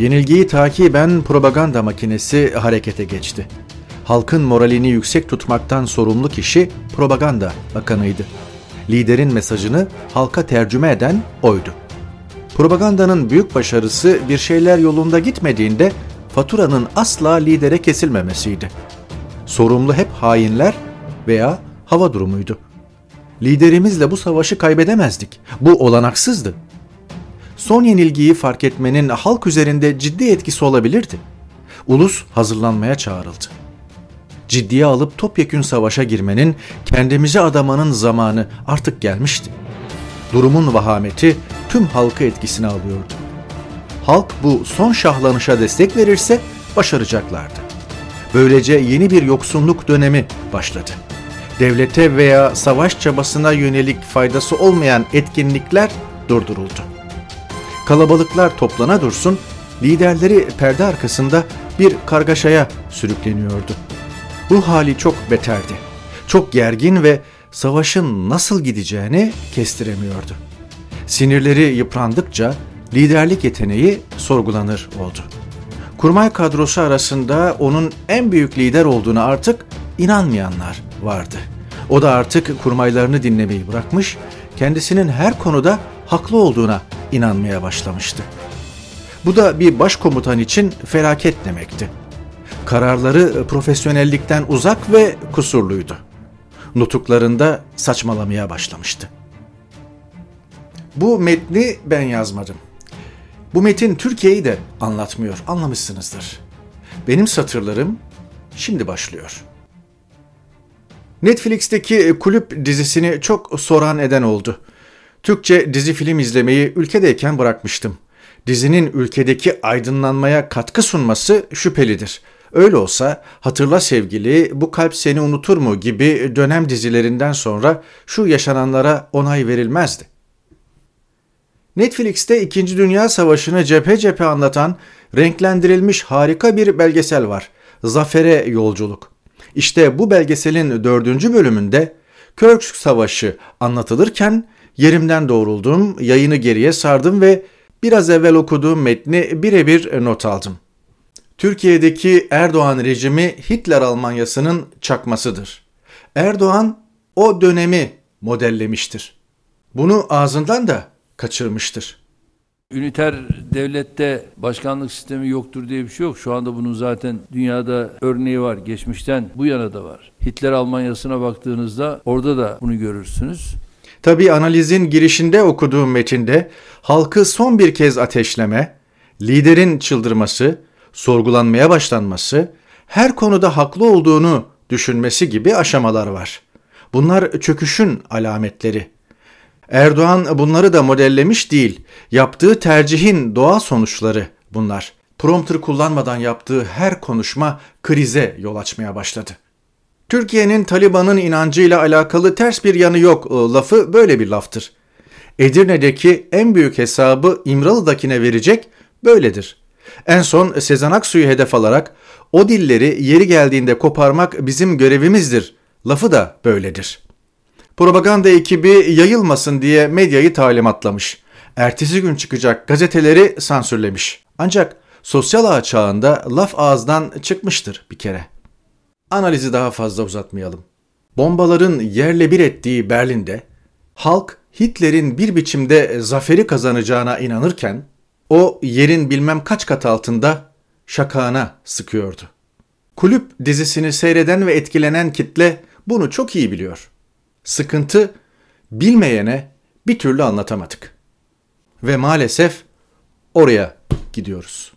Yenilgiyi takiben propaganda makinesi harekete geçti. Halkın moralini yüksek tutmaktan sorumlu kişi propaganda bakanıydı. Liderin mesajını halka tercüme eden oydu. Propagandanın büyük başarısı bir şeyler yolunda gitmediğinde faturanın asla lidere kesilmemesiydi. Sorumlu hep hainler veya hava durumuydu. Liderimizle bu savaşı kaybedemezdik. Bu olanaksızdı. Son yenilgiyi fark etmenin halk üzerinde ciddi etkisi olabilirdi. Ulus hazırlanmaya çağrıldı. Ciddiye alıp topyekün savaşa girmenin, kendimizi adamanın zamanı artık gelmişti. Durumun vahameti tüm halkı etkisine alıyordu. Halk bu son şahlanışa destek verirse başaracaklardı. Böylece yeni bir yoksunluk dönemi başladı. Devlete veya savaş çabasına yönelik faydası olmayan etkinlikler durduruldu. Kalabalıklar toplana dursun, liderleri perde arkasında bir kargaşaya sürükleniyordu. Bu hali çok beterdi. Çok gergin ve savaşın nasıl gideceğini kestiremiyordu. Sinirleri yıprandıkça liderlik yeteneği sorgulanır oldu. Kurmay kadrosu arasında onun en büyük lider olduğuna artık inanmayanlar vardı. O da artık kurmaylarını dinlemeyi bırakmış, kendisinin her konuda haklı olduğuna inanmaya başlamıştı. Bu da bir başkomutan için felaket demekti. Kararları profesyonellikten uzak ve kusurluydu. Nutuklarında saçmalamaya başlamıştı. Bu metni ben yazmadım. Bu metin Türkiye'yi de anlatmıyor, anlamışsınızdır. Benim satırlarım şimdi başlıyor. Netflix'teki Kulüp dizisini çok soran eden oldu. Türkçe dizi film izlemeyi ülkedeyken bırakmıştım. Dizinin ülkedeki aydınlanmaya katkı sunması şüphelidir. Öyle olsa Hatırla Sevgili, Bu Kalp Seni Unutur mu gibi dönem dizilerinden sonra şu yaşananlara onay verilmezdi. Netflix'te 2. Dünya Savaşı'nı cephe cephe anlatan renklendirilmiş harika bir belgesel var. Zafere Yolculuk. İşte bu belgeselin 4. bölümünde Kursk Savaşı anlatılırken yerimden doğruldum, yayını geriye sardım ve biraz evvel okuduğum metni birebir not aldım. Türkiye'deki Erdoğan rejimi Hitler Almanyası'nın çakmasıdır. Erdoğan o dönemi modellemiştir. Bunu ağzından da kaçırmıştır. Üniter devlette başkanlık sistemi yoktur diye bir şey yok. Şu anda bunun zaten dünyada örneği var. Geçmişten bu yana da var. Hitler Almanyası'na baktığınızda orada da bunu görürsünüz. Tabii analizin girişinde okuduğum metinde halkı son bir kez ateşleme, liderin çıldırması, sorgulanmaya başlanması, her konuda haklı olduğunu düşünmesi gibi aşamalar var. Bunlar çöküşün alametleri. Erdoğan bunları da modellemiş değil, yaptığı tercihin doğal sonuçları bunlar. Prompter kullanmadan yaptığı her konuşma krize yol açmaya başladı. Türkiye'nin Taliban'ın inancıyla alakalı ters bir yanı yok lafı böyle bir laftır. Edirne'deki en büyük hesabı İmralı'dakine verecek böyledir. En son Sezanak suyu hedef alarak o dilleri yeri geldiğinde koparmak bizim görevimizdir lafı da böyledir. Propaganda ekibi yayılmasın diye medyayı talimatlamış. Ertesi gün çıkacak gazeteleri sansürlemiş. Ancak sosyal ağ çağında laf ağızdan çıkmıştır bir kere. Analizi daha fazla uzatmayalım. Bombaların yerle bir ettiği Berlin'de halk Hitler'in bir biçimde zaferi kazanacağına inanırken o yerin bilmem kaç kat altında şakağına sıkıyordu. Kulüp dizisini seyreden ve etkilenen kitle bunu çok iyi biliyor. Sıkıntı bilmeyene bir türlü anlatamadık. Ve maalesef oraya gidiyoruz.